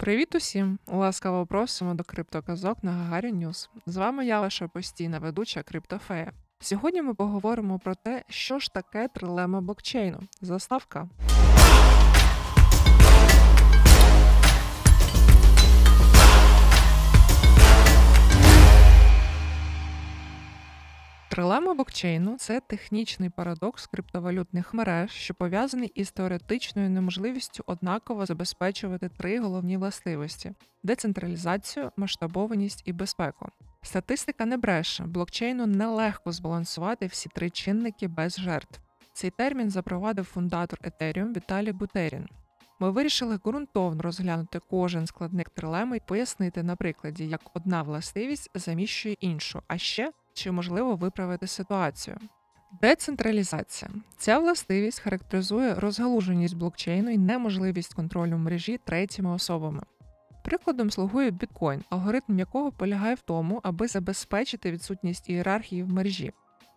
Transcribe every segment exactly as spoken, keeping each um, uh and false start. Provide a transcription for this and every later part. Привіт усім! Ласкаво просимо до Криптоказок на Гагарін Ньюс. З вами я, ваша постійна ведуча Криптофея. Сьогодні ми поговоримо про те, що ж таке трилема блокчейну. Заставка. Трилема блокчейну – це технічний парадокс криптовалютних мереж, що пов'язаний із теоретичною неможливістю однаково забезпечувати три головні властивості – децентралізацію, масштабованість і безпеку. Статистика не бреше, блокчейну нелегко збалансувати всі три чинники без жертв. Цей термін запровадив фундатор Ethereum Віталій Бутерін. Ми вирішили ґрунтовно розглянути кожен складник трилеми і пояснити на прикладі, як одна властивість заміщує іншу, а ще чи можливо виправити ситуацію. Децентралізація. Ця властивість характеризує розгалуженість блокчейну і неможливість контролю мережі третіми особами. Прикладом слугує біткоін, алгоритм якого полягає в тому, аби забезпечити відсутність ієрархії в мережі.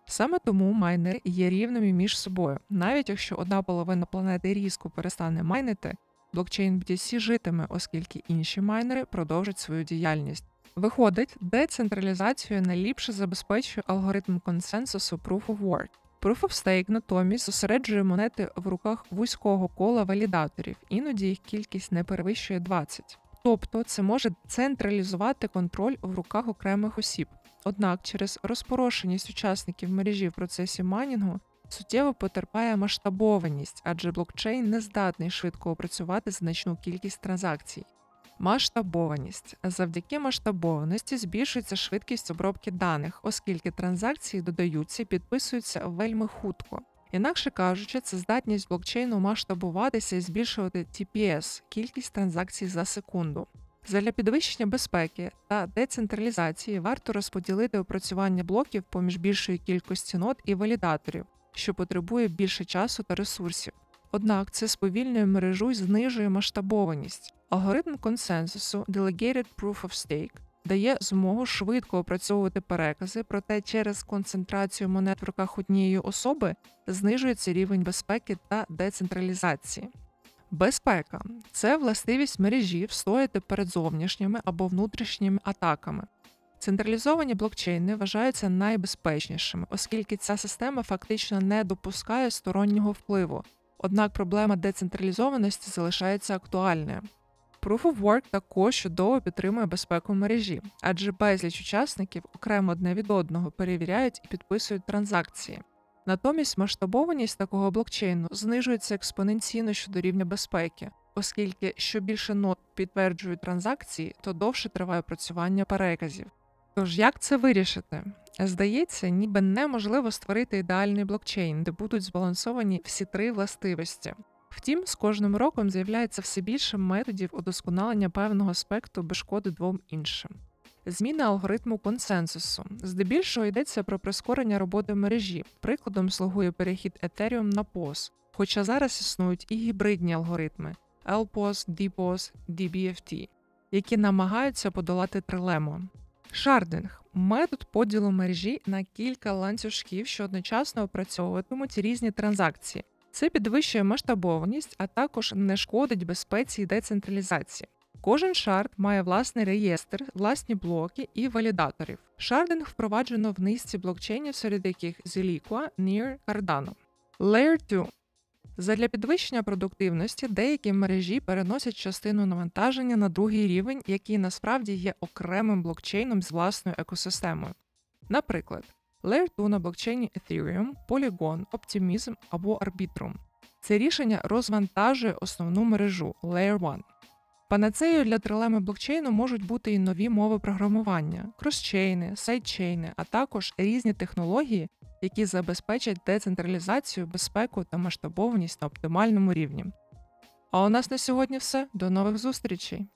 Саме тому майнери є рівними між собою. Навіть якщо одна половина планети різко перестане майнити, блокчейн бі ті сі житиме, оскільки інші майнери продовжать свою діяльність. Виходить, децентралізацію найліпше забезпечує алгоритм консенсусу Proof of Work. Proof of Stake натомість зосереджує монети в руках вузького кола валідаторів, іноді їх кількість не перевищує двадцять. Тобто це може централізувати контроль в руках окремих осіб. Однак через розпорошеність учасників мережі в процесі майнінгу суттєво потерпає масштабованість, адже блокчейн не здатний швидко опрацювати значну кількість транзакцій. Масштабованість. Завдяки масштабованості збільшується швидкість обробки даних, оскільки транзакції додаються і підписуються вельми хутко. Інакше кажучи, це здатність блокчейну масштабуватися і збільшувати ті пі ес – кількість транзакцій за секунду. Задля підвищення безпеки та децентралізації варто розподілити опрацювання блоків поміж більшою кількістю нод і валідаторів, що потребує більше часу та ресурсів. Однак це сповільнює мережу і знижує масштабованість. Алгоритм консенсусу Delegated Proof of Stake дає змогу швидко опрацьовувати перекази, проте через концентрацію монет в руках однієї особи знижується рівень безпеки та децентралізації. Безпека – це властивість мережі встояти перед зовнішніми або внутрішніми атаками. Централізовані блокчейни вважаються найбезпечнішими, оскільки ця система фактично не допускає стороннього впливу. Однак проблема децентралізованості залишається актуальною. Proof of Work також чудово підтримує безпеку мережі, адже безліч учасників окремо одне від одного перевіряють і підписують транзакції. Натомість масштабованість такого блокчейну знижується експоненційно щодо рівня безпеки, оскільки що більше нод підтверджують транзакції, то довше триває опрацювання переказів. Тож як це вирішити? Здається, ніби неможливо створити ідеальний блокчейн, де будуть збалансовані всі три властивості. Втім, з кожним роком з'являється все більше методів удосконалення певного аспекту без шкоди двом іншим. Зміна алгоритму консенсусу. Здебільшого йдеться про прискорення роботи мережі. Прикладом слугує перехід Ethereum на пі о ес, хоча зараз існують і гібридні алгоритми – ел пі о ес, ді пі о ес, ді бі еф ті, які намагаються подолати трилему. Шардинг – метод поділу мережі на кілька ланцюжків, що одночасно опрацьовуватимуть різні транзакції. Це підвищує масштабованість, а також не шкодить безпеці і децентралізації. Кожен шард має власний реєстр, власні блоки і валідаторів. Шардинг впроваджено в низці блокчейнів, серед яких Ziliqua, Near, Cardano. Layer два. Задля підвищення продуктивності деякі мережі переносять частину навантаження на другий рівень, який насправді є окремим блокчейном з власною екосистемою. Наприклад, Layer два на блокчейні Ethereum, Polygon, Optimism або Arbitrum. Це рішення розвантажує основну мережу Layer один. Панацеєю для трилеми блокчейну можуть бути і нові мови програмування, кросчейни, сайдчейни, а також різні технології, які забезпечать децентралізацію, безпеку та масштабованість на оптимальному рівні. А у нас на сьогодні все. До нових зустрічей!